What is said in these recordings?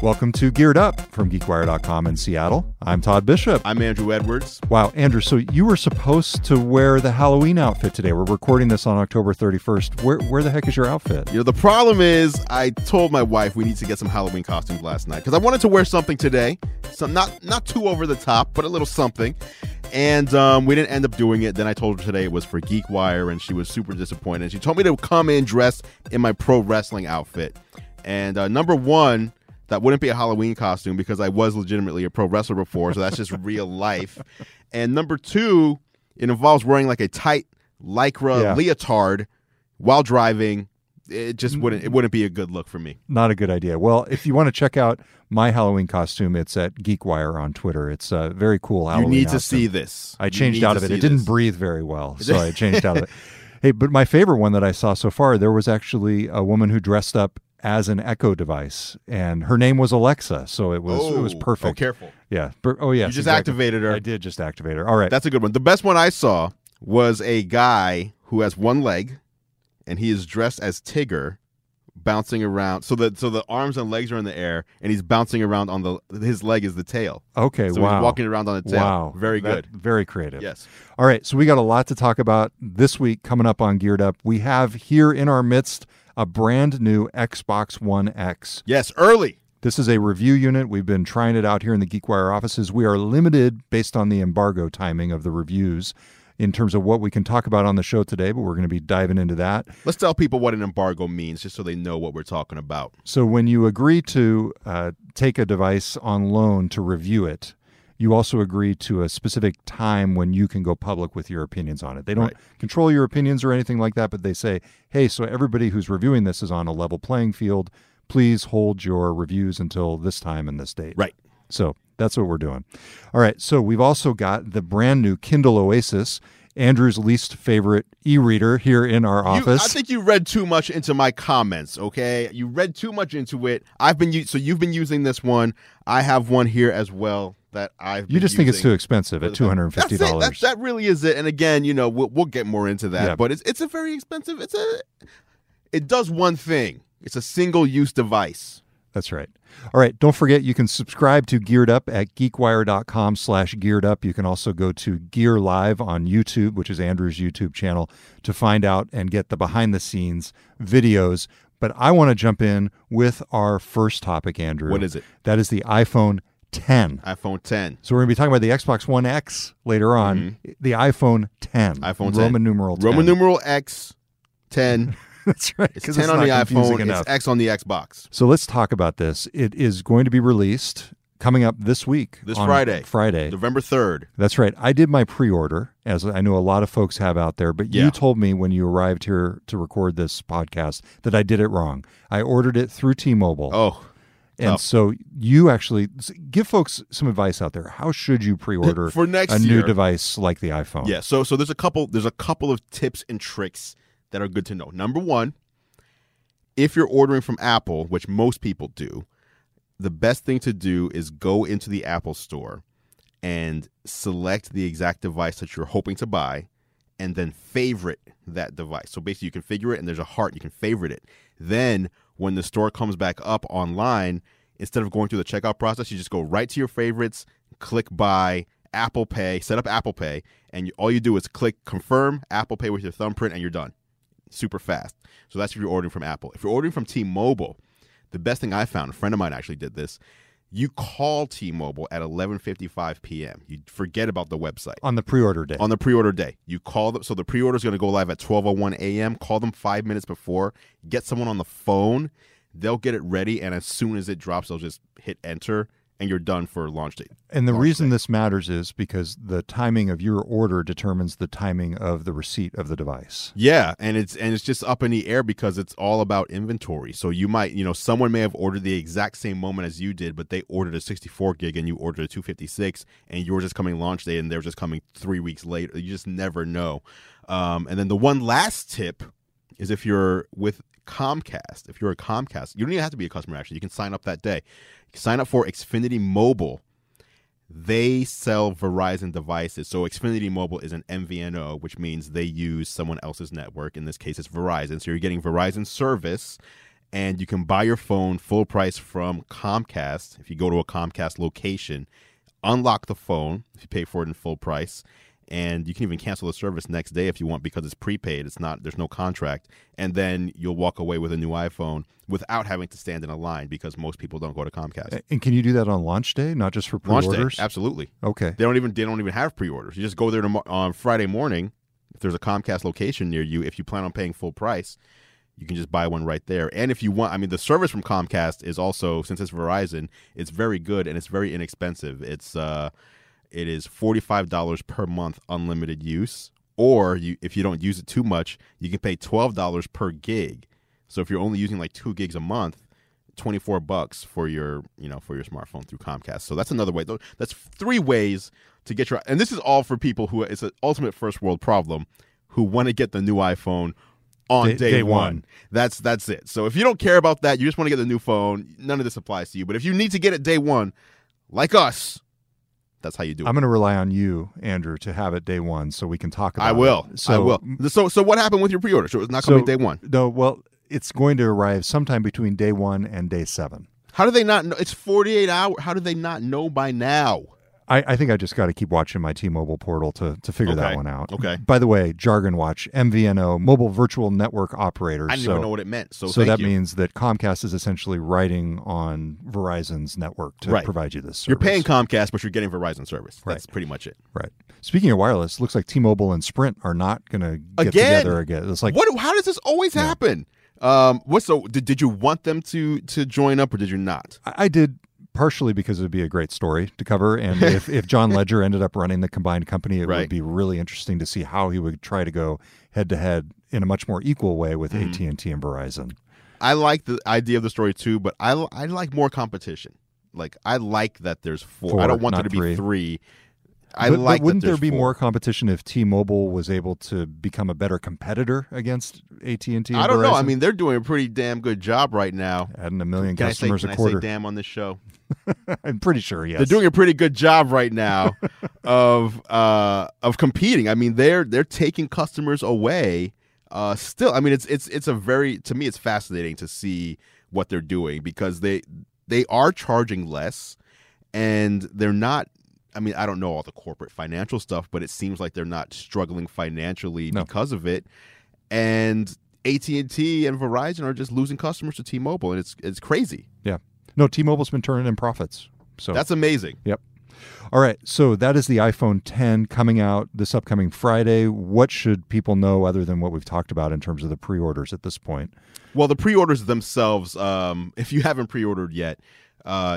Welcome to Geared Up from GeekWire.com in Seattle. I'm Todd Bishop. I'm Andrew Edwards. Wow, Andrew, so you were supposed to wear the Halloween outfit today. We're recording this on October 31st. Where the heck is your outfit? You know, the problem is I told my wife we need to get some Halloween costumes last night because I wanted to wear something today. So not too over the top, but a little something. And we didn't end up doing it. Then I told her today it was for GeekWire, and she was super disappointed. She told me to come in dressed in my pro wrestling outfit. And number one, that wouldn't be a Halloween costume because I was legitimately a pro wrestler before, so that's just real life. And number two, it involves wearing like a tight lycra leotard while driving. It wouldn't be a good look for me. Not a good idea. Well, if you want to check out my Halloween costume, it's at GeekWire on Twitter. It's a very cool Halloween costume. You need to see this. I changed out of it. It didn't breathe very well, so I changed out of it. Hey, but my favorite one that I saw so far, there was actually a woman who dressed up as an Echo device, and her name was Alexa, so it was perfect. Oh, careful. Yeah. Oh, yeah. You just activated her. I did just activate her. All right. That's a good one. The best one I saw was a guy who has one leg, and he is dressed as Tigger, bouncing around. So the arms and legs are in the air, and he's bouncing around on his leg is the tail. Okay, so wow. So he's walking around on the tail. Wow. Very good. Very creative. Yes. All right, so we got a lot to talk about this week coming up on Geared Up. We have here in our midst a brand new Xbox One X. Yes, early. This is a review unit. We've been trying it out here in the GeekWire offices. We are limited based on the embargo timing of the reviews in terms of what we can talk about on the show today, but we're going to be diving into that. Let's tell people what an embargo means, just so they know what we're talking about. So when you agree to take a device on loan to review it, you also agree to a specific time when you can go public with your opinions on it. They don't control your opinions or anything like that, but they say, hey, so everybody who's reviewing this is on a level playing field. Please hold your reviews until this time and this date. Right. So that's what we're doing. All right, so we've also got the brand new Kindle Oasis, Andrew's least favorite e-reader here in our office. I think you read too much into my comments, okay? You read too much into it. So you've been using this one. I have one here as well that I've been using. You just think it's too expensive at $250. That's it. That really is it. And again, you know, we'll get more into that. Yeah. But it's a very expensive. It does one thing. It's a single-use device. That's right. All right. Don't forget, you can subscribe to Geared Up at geekwire.com/gearedup. You can also go to Gear Live on YouTube, which is Andrew's YouTube channel, to find out and get the behind-the-scenes videos. But I want to jump in with our first topic, Andrew. What is it? That is the iPhone 10. iPhone 10. So we're going to be talking about the Xbox One X later on. Mm-hmm. The iPhone 10. iPhone 10. Roman numeral 10. Roman numeral X 10. That's right. It's 10 on the iPhone, it's X on the Xbox. So let's talk about this. It is going to be released coming up this week. This Friday. Friday. November 3rd. That's right. I did my pre-order, as I know a lot of folks have out there, but you told me when you arrived here to record this podcast that I did it wrong. I ordered it through T-Mobile. Oh. And so you actually give folks some advice out there. How should you pre-order for next year, new device like the iPhone? Yeah. So there's a couple of tips and tricks that are good to know. Number one, if you're ordering from Apple, which most people do, the best thing to do is go into the Apple store and select the exact device that you're hoping to buy and then favorite that device. So basically you configure it and there's a heart. You can favorite it. Then when the store comes back up online, instead of going through the checkout process, you just go right to your favorites, click buy, Apple Pay, set up Apple Pay, and all you do is click confirm, Apple Pay with your thumbprint, and you're done. Super fast. So that's if you're ordering from Apple. If you're ordering from T-Mobile, the best thing I found, a friend of mine actually did this, you call T-Mobile at 11:55 p.m. You forget about the website. On the pre-order day. On the pre-order day. You call them. So the pre-order is going to go live at 12:01 a.m. Call them 5 minutes before. Get someone on the phone. They'll get it ready. And as soon as it drops, they'll just hit enter. And you're done for launch date. And the reason this matters is because the timing of your order determines the timing of the receipt of the device. Yeah, and it's just up in the air because it's all about inventory. So you might, someone may have ordered the exact same moment as you did, but they ordered a 64 gig and you ordered a 256, and you were just coming launch day, and they're just coming 3 weeks later. You just never know. And then the one last tip is if you're with Comcast. If you're a Comcast, you don't even have to be a customer, actually. You can sign up that day. You can sign up for Xfinity Mobile. They sell Verizon devices. So Xfinity Mobile is an MVNO, which means they use someone else's network. In this case, it's Verizon. So you're getting Verizon service, and you can buy your phone full price from Comcast. If you go to a Comcast location, unlock the phone if you pay for it in full price, and you can even cancel the service next day if you want, because it's prepaid. It's not, there's no contract, and then you'll walk away with a new iPhone without having to stand in a line, because most people don't go to Comcast. And can you do that on launch day, not just for pre-orders? Launch day, absolutely. Okay. They don't even have pre-orders. You just go there on Friday morning. If there's a Comcast location near you, if you plan on paying full price, you can just buy one right there. And if you want, I mean, the service from Comcast is also, since it's Verizon, it's very good and it's very inexpensive. It is $45 per month unlimited use, or if you don't use it too much, you can pay $12 per gig. So if you're only using like 2 gigs a month, $24 for your, for your smartphone through Comcast. So that's another way. That's three ways to get your, and this is all for people who, it's an ultimate first world problem, who want to get the new iPhone on day one. That's it. So if you don't care about that, you just want to get the new phone, none of this applies to you. But if you need to get it day one, like us, that's how you do it. I'm going to rely on you, Andrew, to have it day one so we can talk about it. I will. So what happened with your pre-order? So it's not coming day one? No, well, it's going to arrive sometime between day one and day seven. How do they not know? It's 48 hours. How do they not know by now? I think I just got to keep watching my T-Mobile portal to figure that one out. Okay. By the way, jargon watch, MVNO, Mobile Virtual Network Operator. I didn't even know what it meant. So that means that Comcast is essentially riding on Verizon's network to provide you this service. You're paying Comcast, but you're getting Verizon service. That's pretty much it. Right. Speaking of wireless, looks like T-Mobile and Sprint are not going to get together again. It's like, how does this always happen? Did you want them to join up or did you not? I did. Partially because it would be a great story to cover, and if John Ledger ended up running the combined company, it would be really interesting to see how he would try to go head-to-head in a much more equal way with AT&T and Verizon. I like the idea of the story, too, but I like more competition. Like, I like that there's four. I don't want there to be three. But wouldn't there be more competition if T-Mobile was able to become a better competitor against AT&T and Verizon? I don't know. I mean, they're doing a pretty damn good job right now. Adding 1 million customers a quarter. Can I say damn on this show? I'm pretty sure, yes. They're doing a pretty good job right now of competing. I mean, they're taking customers away. Still, I mean, it's a very, to me, it's fascinating to see what they're doing, because they are charging less, and they're not. I mean, I don't know all the corporate financial stuff, but it seems like they're not struggling financially because of it. And AT&T and Verizon are just losing customers to T-Mobile, and it's crazy. Yeah. No, T-Mobile's been turning in profits. So that's amazing. Yep. All right. So that is the iPhone X coming out this upcoming Friday. What should people know other than what we've talked about in terms of the pre-orders at this point? Well, the pre-orders themselves, if you haven't pre-ordered yet,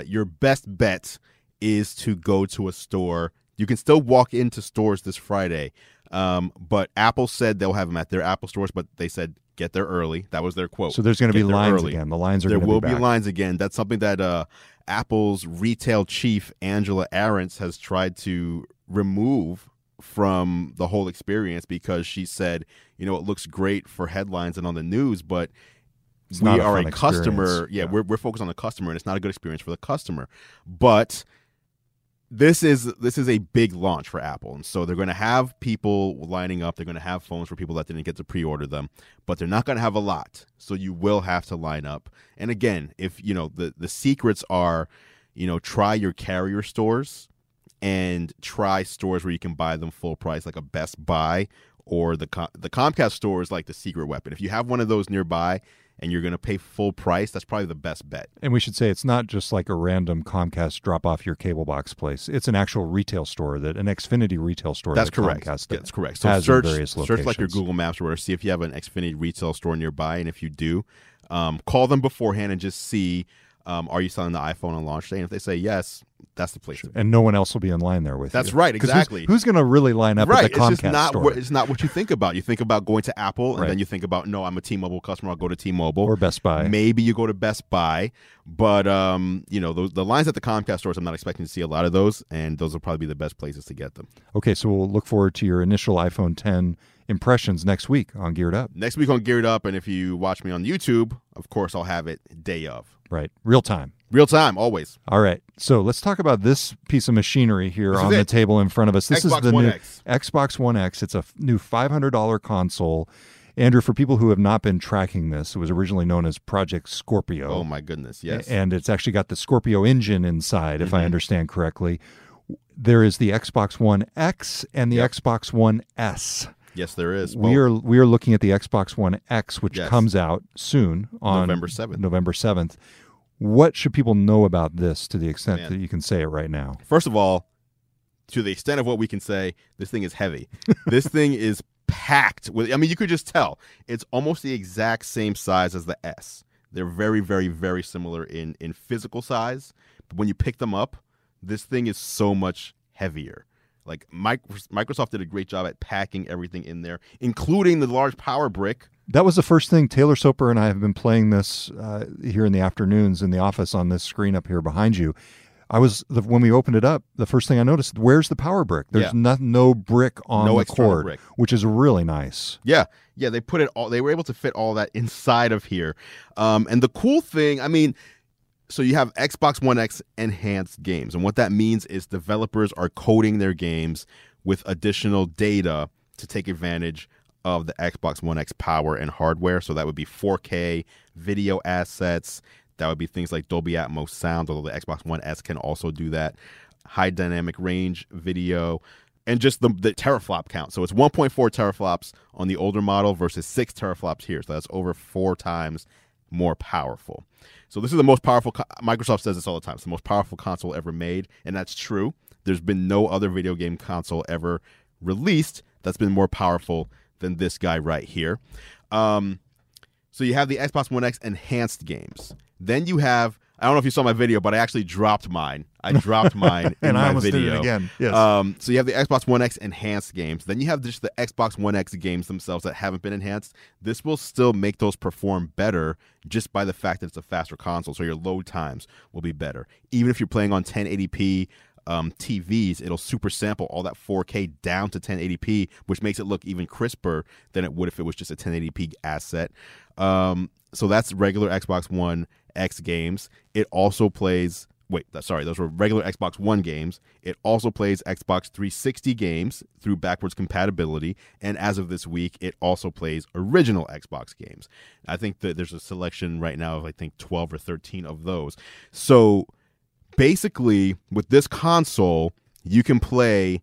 your best bet is to go to a store. You can still walk into stores this Friday, but Apple said they'll have them at their Apple stores, but they said get there early. That was their quote. So there's going to be lines again. The lines are going to be back. There will be lines again. That's something that Apple's retail chief, Angela Arendts, has tried to remove from the whole experience, because she said, it looks great for headlines and on the news, but we are a customer. Yeah, we're focused on the customer, and it's not a good experience for the customer. But this is a big launch for Apple, and so they're going to have people lining up. They're going to have phones for people that didn't get to pre-order them, but they're not going to have a lot, so you will have to line up. And again, if the secrets are, try your carrier stores and try stores where you can buy them full price, like a Best Buy, or the Comcast store is like the secret weapon. If you have one of those nearby and you're going to pay full price, that's probably the best bet. And we should say it's not just like a random Comcast drop-off-your-cable-box place. It's an actual retail store, an Xfinity retail store. That's correct. That's correct. So search like your Google Maps or whatever, see if you have an Xfinity retail store nearby, and if you do, call them beforehand and just see, are you selling the iPhone on launch day? And if they say yes, that's the place. Sure. And no one else will be in line there with you. That's right, exactly. Who's going to really line up at the Comcast store? It's not what you think about. You think about going to Apple, and then you think about, no, I'm a T-Mobile customer, I'll go to T-Mobile. Or Best Buy. Maybe you go to Best Buy. But, the lines at the Comcast stores, I'm not expecting to see a lot of those, and those will probably be the best places to get them. Okay, so we'll look forward to your initial iPhone X impressions next week on Geared Up. Next week on Geared Up, and if you watch me on YouTube, of course, I'll have it day of. Right. Real time. Real time, always. All right. So let's talk about this piece of machinery here on the table in front of us. This is the new Xbox One X. It's a new $500 console. Andrew, for people who have not been tracking this, it was originally known as Project Scorpio. Oh, my goodness, yes. And it's actually got the Scorpio engine inside, if I understand correctly. There is the Xbox One X and the Xbox One S. Yes, there is. We are looking at the Xbox One X, which comes out soon on November 7th. What should people know about this to the extent that you can say it right now? First of all, to the extent of what we can say, this thing is heavy. This thing is packed with, I mean, you could just tell. It's almost the exact same size as the S. They're very, very, very similar in physical size. But when you pick them up, this thing is so much heavier. Like, Microsoft did a great job at packing everything in there, including the large power brick. That was the first thing. Taylor Soper and I have been playing this here in the afternoons in the office on this screen up here behind you. When we opened it up, the first thing I noticed, where's the power brick? There's no brick on the cord, which is really nice. Yeah, yeah, they put it all. They were able to fit all that inside of here. And the cool thing, I mean, so you have Xbox One X enhanced games, and what that means is developers are coding their games with additional data to take advantage of the Xbox One X power and hardware. So that would be 4K video assets. That would be things like Dolby Atmos sound, although the Xbox One S can also do that. High dynamic range video, and just the teraflop count. So it's 1.4 teraflops on the older model versus 6 teraflops here. So that's over 4 times more powerful. So this is the most powerful. Microsoft says this all the time. It's the most powerful console ever made, and that's true. There's been no other video game console ever released that's been more powerful than this guy right here. So you have the Xbox One X enhanced games. Then you have, I don't know if you saw my video, but I actually dropped mine. I dropped mine in my video. And I almost did it again. Yes. So you have the Xbox One X enhanced games. Then you have just the Xbox One X games themselves that haven't been enhanced. This will still make those perform better just by the fact that it's a faster console. So your load times will be better. Even if you're playing on 1080p TVs, it'll super sample all that 4K down to 1080p, which makes it look even crisper than it would if it was just a 1080p asset. So that's regular Xbox One X games. It also plays, those were regular Xbox One games. It also plays Xbox 360 games through backwards compatibility, and as of this week, it also plays original Xbox games. I think that there's a selection right now of, I think, 12 or 13 of those. So basically, with this console, you can play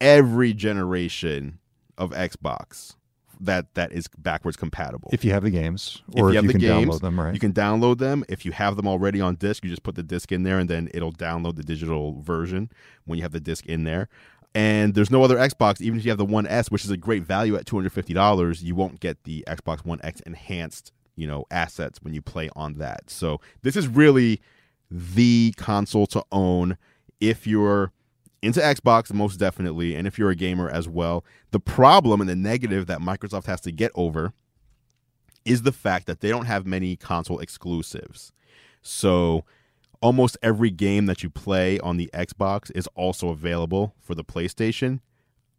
every generation of Xbox that is backwards compatible. If you have the games, or if you can download them, right? You can download them. If you have them already on disc, you just put the disc in there, and then it'll download the digital version when you have the disc in there. And there's no other Xbox. Even if you have the One S, which is a great value at $250, you won't get the Xbox One X enhanced, assets when you play on that. So this is really the console to own if you're into Xbox, most definitely, and if you're a gamer as well. The problem and the negative that Microsoft has to get over is the fact that they don't have many console exclusives. So almost every game that you play on the Xbox is also available for the PlayStation,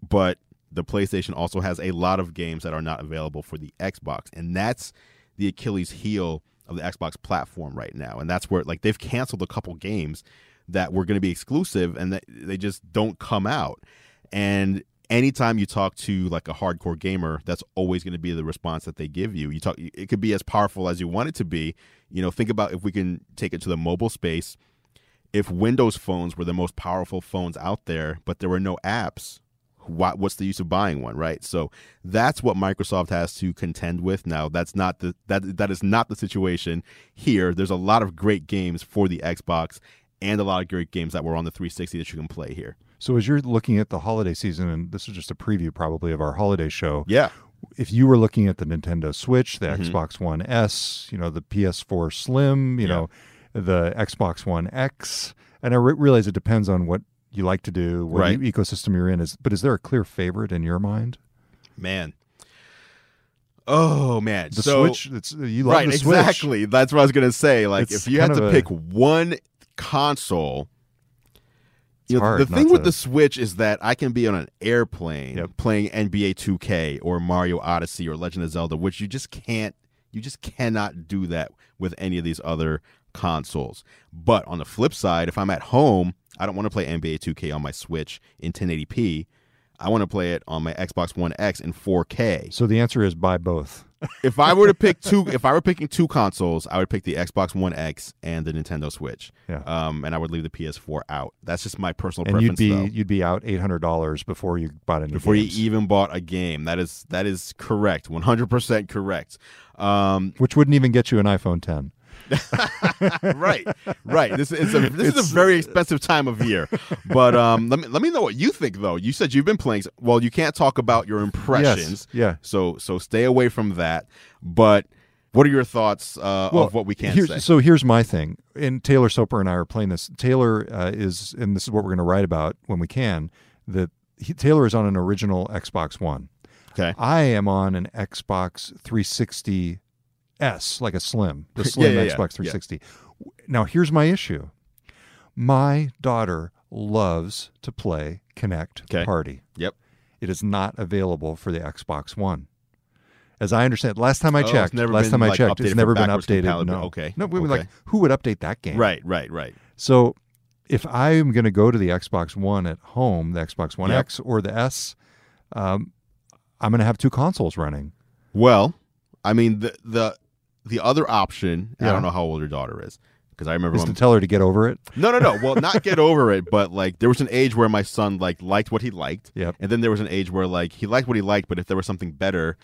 but the PlayStation also has a lot of games that are not available for the Xbox, and that's the Achilles heel of the Xbox platform right now. And that's where, they've canceled a couple games that were going to be exclusive, and that they just don't come out. And anytime you talk to, a hardcore gamer, that's always going to be the response that they give you. It could be as powerful as you want it to be. Think about if we can take it to the mobile space. If Windows phones were the most powerful phones out there, but there were no apps, what's the use of buying one, right? So that's what Microsoft has to contend with now. That is not the situation here. There's a lot of great games for the Xbox and a lot of great games that were on the 360 that you can play here. So as you're looking at the holiday season, and this is just a preview probably of our holiday show, if you were looking at the Nintendo Switch, the Xbox One S, the PS4 Slim, know, the Xbox One X, and I realize it depends on what you like to do, what ecosystem you're in, but is there a clear favorite in your mind? The Switch, you love the Switch. Exactly. That's what I was going to say. If you had to pick one console, the thing with the Switch is that I can be on an airplane playing NBA 2K or Mario Odyssey or Legend of Zelda, which you just cannot do that with any of these other consoles. But on the flip side, if I'm at home, I don't want to play NBA 2K on my Switch in 1080p. I want to play it on my Xbox One X in 4K. So the answer is buy both. If I were to pick two, if I were picking two consoles, I would pick the Xbox One X and the Nintendo Switch. Yeah. And I would leave the PS4 out. That's just my personal preference. You'd be out $800 before you bought any games. Before you even bought a game. That is correct. 100% correct. Which wouldn't even get you an iPhone 10. Right. This is a very expensive time of year. But let me know what you think, though. You said you've been playing. Well, you can't talk about your impressions. Yes, yeah. So stay away from that. But what are your thoughts of what we can say? So here's my thing. And Taylor Soper and I are playing this. Taylor is, and this is what we're going to write about when we can. Taylor is on an original Xbox One. Okay. I am on an Xbox 360. S, like a Slim, the Slim Xbox 360. Yeah. Now, here's my issue. My daughter loves to play Kinect Party. Yep. It is not available for the Xbox One. As I understand, last time I checked, it's never been updated. No. Okay. No, we were like, who would update that game? Right. So if I'm going to go to the Xbox One at home, the Xbox One X or the S, I'm going to have two consoles running. Well, I mean, the other option, I don't know how old your daughter is, because I remember... to tell her to get over it? No. Well, not get over it, but like there was an age where my son liked what he liked, and then there was an age where he liked what he liked, but if there was something better,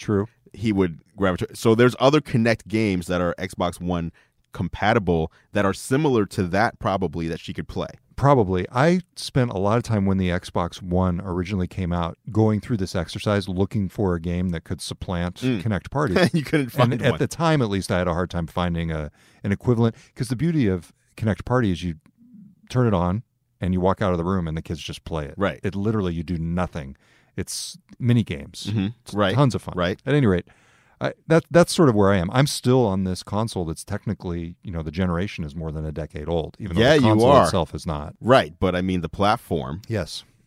he would gravitate. So there's other Kinect games that are Xbox One compatible that are similar to that probably that she could play. Probably. I spent a lot of time when the Xbox One originally came out going through this exercise looking for a game that could supplant Kinect Party. You couldn't find one. At the time, at least, I had a hard time finding an equivalent, because the beauty of Kinect Party is you turn it on and you walk out of the room and the kids just play it. Right. It literally, you do nothing. It's mini games. Mm-hmm. It's tons of fun. Right. At any rate, that's sort of where I am. I'm still on this console that's technically, the generation is more than a decade old, even though the console itself is not. Right, but I mean the platform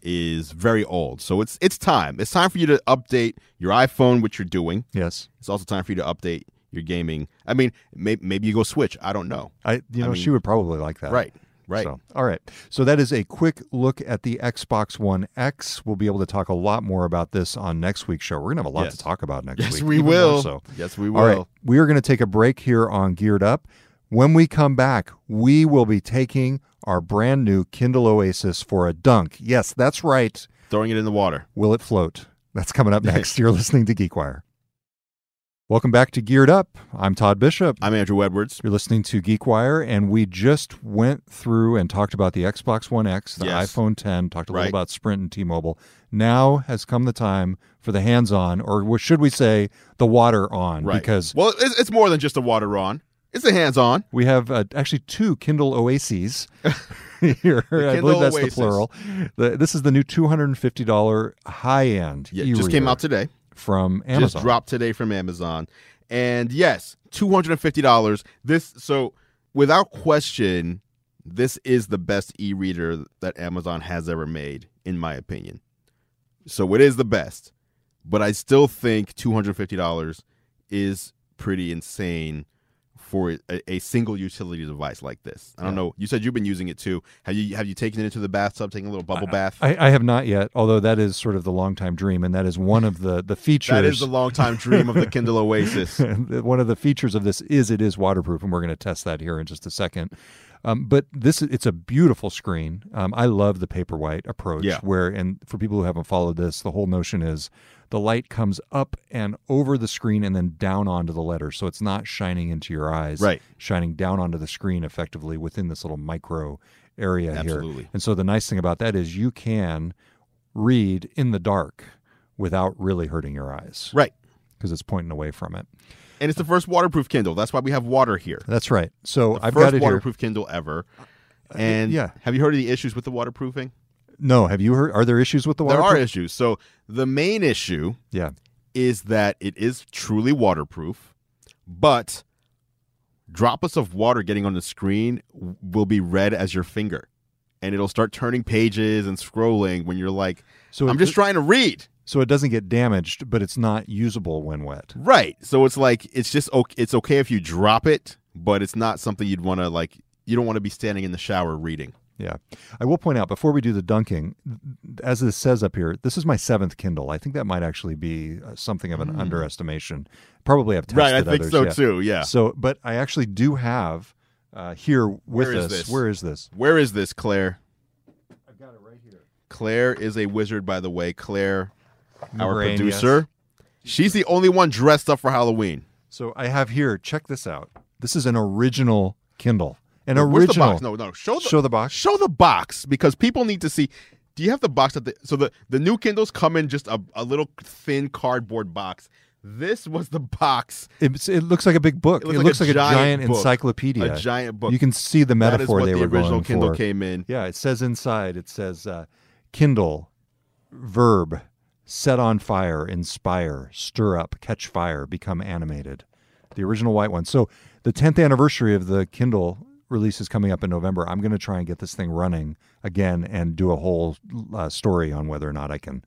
is very old. So it's time. It's time for you to update your iPhone, which you're doing. Yes. It's also time for you to update your gaming. I mean, maybe you go Switch. I don't know. She would probably like that. Right. So, all right. So that is a quick look at the Xbox One X. We'll be able to talk a lot more about this on next week's show. We're going to have a lot to talk about next week. Yes, we will. All right. We are going to take a break here on Geared Up. When we come back, we will be taking our brand new Kindle Oasis for a dunk. Yes, that's right. Throwing it in the water. Will it float? That's coming up next. You're listening to GeekWire. Welcome back to Geared Up. I'm Todd Bishop. I'm Andrew Edwards. You're listening to GeekWire, and we just went through and talked about the Xbox One X, the iPhone 10, talked a little about Sprint and T-Mobile. Now has come the time for the hands-on, or should we say the water-on? Right. Because it's more than just the water-on. It's the hands-on. We have actually two Kindle Oases here. I believe that's Oasis. The plural. This is the new $250 high-end e-reader. Just came out today. From Amazon. Just dropped today from Amazon. And yes, $250. So without question, this is the best e-reader that Amazon has ever made, in my opinion. So it is the best. But I still think $250 is pretty insane for a single utility device like this. I don't know. You said you've been using it too. Have you taken it into the bathtub, taking a little bubble bath? I have not yet, although that is sort of the long-time dream, and that is one of the features. That is the long-time dream of the Kindle Oasis. One of the features of this is it is waterproof, and we're going to test that here in just a second. But it's a beautiful screen. I love the Paperwhite approach and for people who haven't followed this, the whole notion is the light comes up and over the screen and then down onto the letter. So it's not shining into your eyes, shining down onto the screen effectively within this little micro area here. And so the nice thing about that is you can read in the dark without really hurting your eyes. Right. Because it's pointing away from it. And it's the first waterproof Kindle. That's why we have water here. That's right. So I've got it here. First waterproof Kindle ever. And have you heard of the issues with the waterproofing? No, have you heard? Are there issues with the waterproof? There are issues. So the main issue is that it is truly waterproof, but droplets of water getting on the screen will be read as your finger, and it'll start turning pages and scrolling when you're like, I'm just trying to read. So it doesn't get damaged, but it's not usable when wet. Right. So it's like it's okay if you drop it, but it's not something you'd want to you don't want to be standing in the shower reading. Yeah. I will point out, before we do the dunking, as this says up here, this is my 7th Kindle. I think that might actually be something of an underestimation. Probably I've tested others. Right, I think so too, yeah. So, but I actually do have here with us. Where is this, Claire? I've got it right here. Claire is a wizard, by the way. Claire, our producer. Yes. She's the only one dressed up for Halloween. So I have here, check this out. This is an original Kindle. An original. The box? No. Show the box. Show the box, because people need to see. Do you have the box? So the new Kindles come in just a little thin cardboard box. This was the box. It looks like a big book. It looks like a giant encyclopedia. A giant book. You can see the metaphor they were going for. That is what the original Kindle came in. Yeah, it says inside. It says, Kindle, verb, set on fire, inspire, stir up, catch fire, become animated. The original white one. So the 10th anniversary of the Kindle release is coming up in November. I'm going to try and get this thing running again and do a whole story on whether or not I can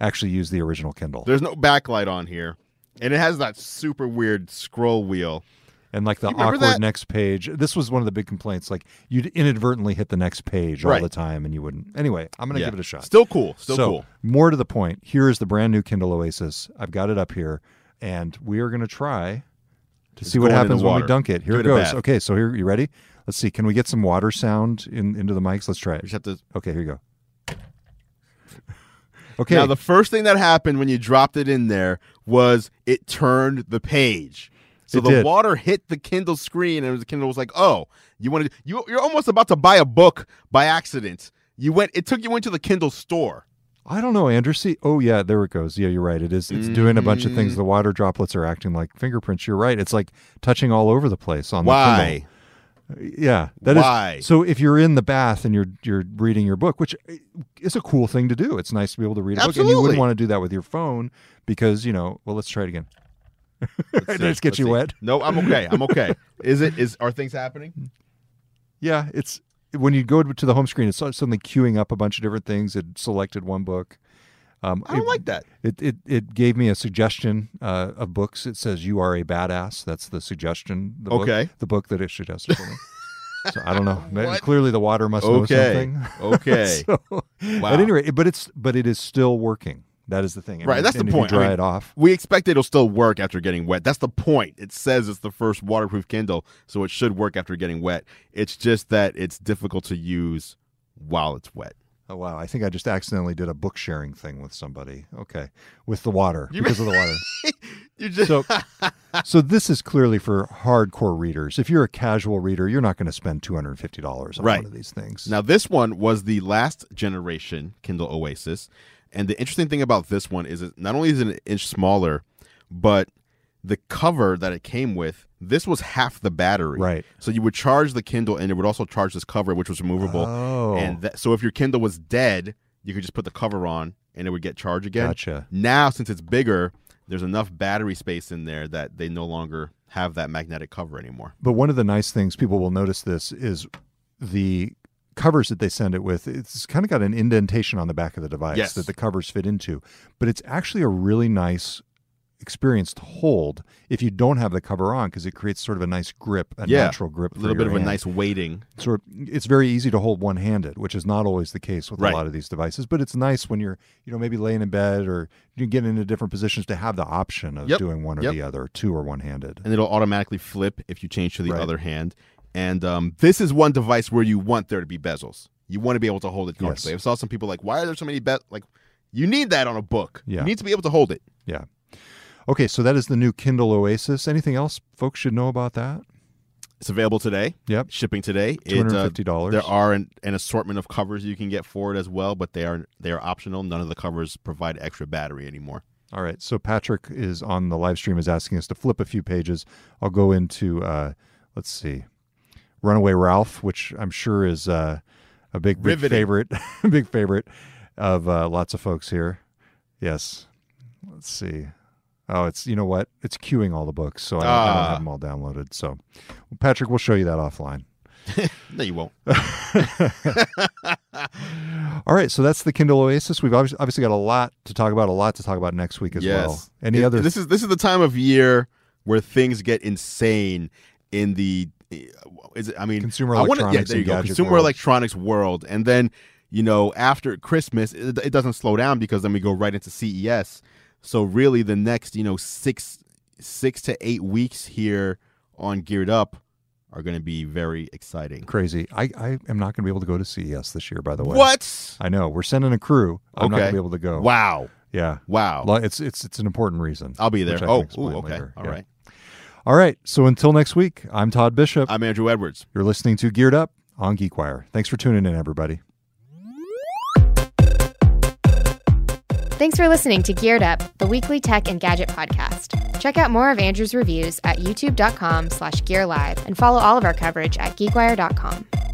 actually use the original Kindle. There's no backlight on here, and it has that super weird scroll wheel. And like the awkward next page. This was one of the big complaints. Like, you'd inadvertently hit the next page all the time and you wouldn't. Anyway, I'm going to give it a shot. Still cool. More to the point, here is the brand new Kindle Oasis. I've got it up here, and we are going to try to see what happens when we dunk it. Here it goes. Okay, so here, you ready? Let's see. Can we get some water sound into the mics? Let's try it. Okay, here you go. Okay. Now, the first thing that happened when you dropped it in there was it turned the page. So the water hit the Kindle screen, and the Kindle was like, "Oh, you're almost about to buy a book by accident." It took you into the Kindle store. I don't know, Andrew. See, oh yeah, there it goes. Yeah, you're right. It's doing a bunch of things. The water droplets are acting like fingerprints. You're right. It's like touching all over the place on the Kindle. Yeah, that is. So if you're in the bath and you're reading your book, which is a cool thing to do, it's nice to be able to read a book, and you wouldn't want to do that with your phone because well, let's try it again. Did this get you wet? No, I'm okay. I'm okay. Are things happening? Yeah, it's when you go to the home screen, it's suddenly queuing up a bunch of different things. It selected one book. I don't like that. It gave me a suggestion of books. It says, "You are a badass." That's the suggestion. The book that it suggested for me. So I don't know. Clearly, the water must know something. Okay. At any rate, but it is still working. That is the thing. Right, that's the point. Dry it off. We expect it'll still work after getting wet. That's the point. It says it's the first waterproof Kindle, so it should work after getting wet. It's just that it's difficult to use while it's wet. Oh, wow. I think I just accidentally did a book sharing thing with somebody. Okay. With the water. Because of the water. So this is clearly for hardcore readers. If you're a casual reader, you're not going to spend $250 on one of these things. Now, this one was the last generation Kindle Oasis. And the interesting thing about this one is it not only is it an inch smaller, but the cover that it came with, this was half the battery. Right. So you would charge the Kindle, and it would also charge this cover, which was removable. Oh. And so if your Kindle was dead, you could just put the cover on, and it would get charged again. Gotcha. Now, since it's bigger, there's enough battery space in there that they no longer have that magnetic cover anymore. But one of the nice things people will notice this is the covers that they send it with. It's kind of got an indentation on the back of the device that the covers fit into. But it's actually a really nice experience to hold if you don't have the cover on, because it creates sort of a nice grip, natural grip. A little bit of a nice weighting. So it's very easy to hold one-handed, which is not always the case with a lot of these devices. But it's nice when you're, maybe laying in bed or you get into different positions to have the option of doing one or the other, two or one-handed. And it'll automatically flip if you change to the other hand. And this is one device where you want there to be bezels. You want to be able to hold it comfortably. Yes. I saw some people like, why are there so many bezels? Like, you need that on a book. Yeah. You need to be able to hold it. Yeah. Okay, so that is the new Kindle Oasis. Anything else folks should know about that? It's available today. Yep. Shipping today. $250. There are an assortment of covers you can get for it as well, but they are optional. None of the covers provide extra battery anymore. All right, so Patrick is on the live stream is asking us to flip a few pages. I'll go into, let's see, Runaway Ralph, which I'm sure is a big favorite, big favorite of lots of folks here. Yes. Let's see. Oh, it's, you know what? It's queuing all the books, so I don't have them all downloaded. So, Patrick, we'll show you that offline. No, you won't. All right, so that's the Kindle Oasis. We've obviously got a lot to talk about next week as well. This is the time of year where things get insane in the is it, I mean, consumer electronics. Yeah, there you go. Consumer world. Electronics world. And then, you know, after Christmas, it doesn't slow down, because then we go right into CES. So really, the next, you know, six to 8 weeks here on Geared Up are going to be very exciting. Crazy. I am not going to be able to go to CES this year, by the way. What? I know. We're sending a crew. I'm not going to be able to go. Wow. Yeah. Wow. It's an important reason. I'll be there. Oh, ooh, okay. Later. All right. All right. So until next week, I'm Todd Bishop. I'm Andrew Edwards. You're listening to Geared Up on GeekWire. Thanks for tuning in, everybody. Thanks for listening to Geared Up, the weekly tech and gadget podcast. Check out more of Andrew's reviews at youtube.com/gearlive and follow all of our coverage at geekwire.com.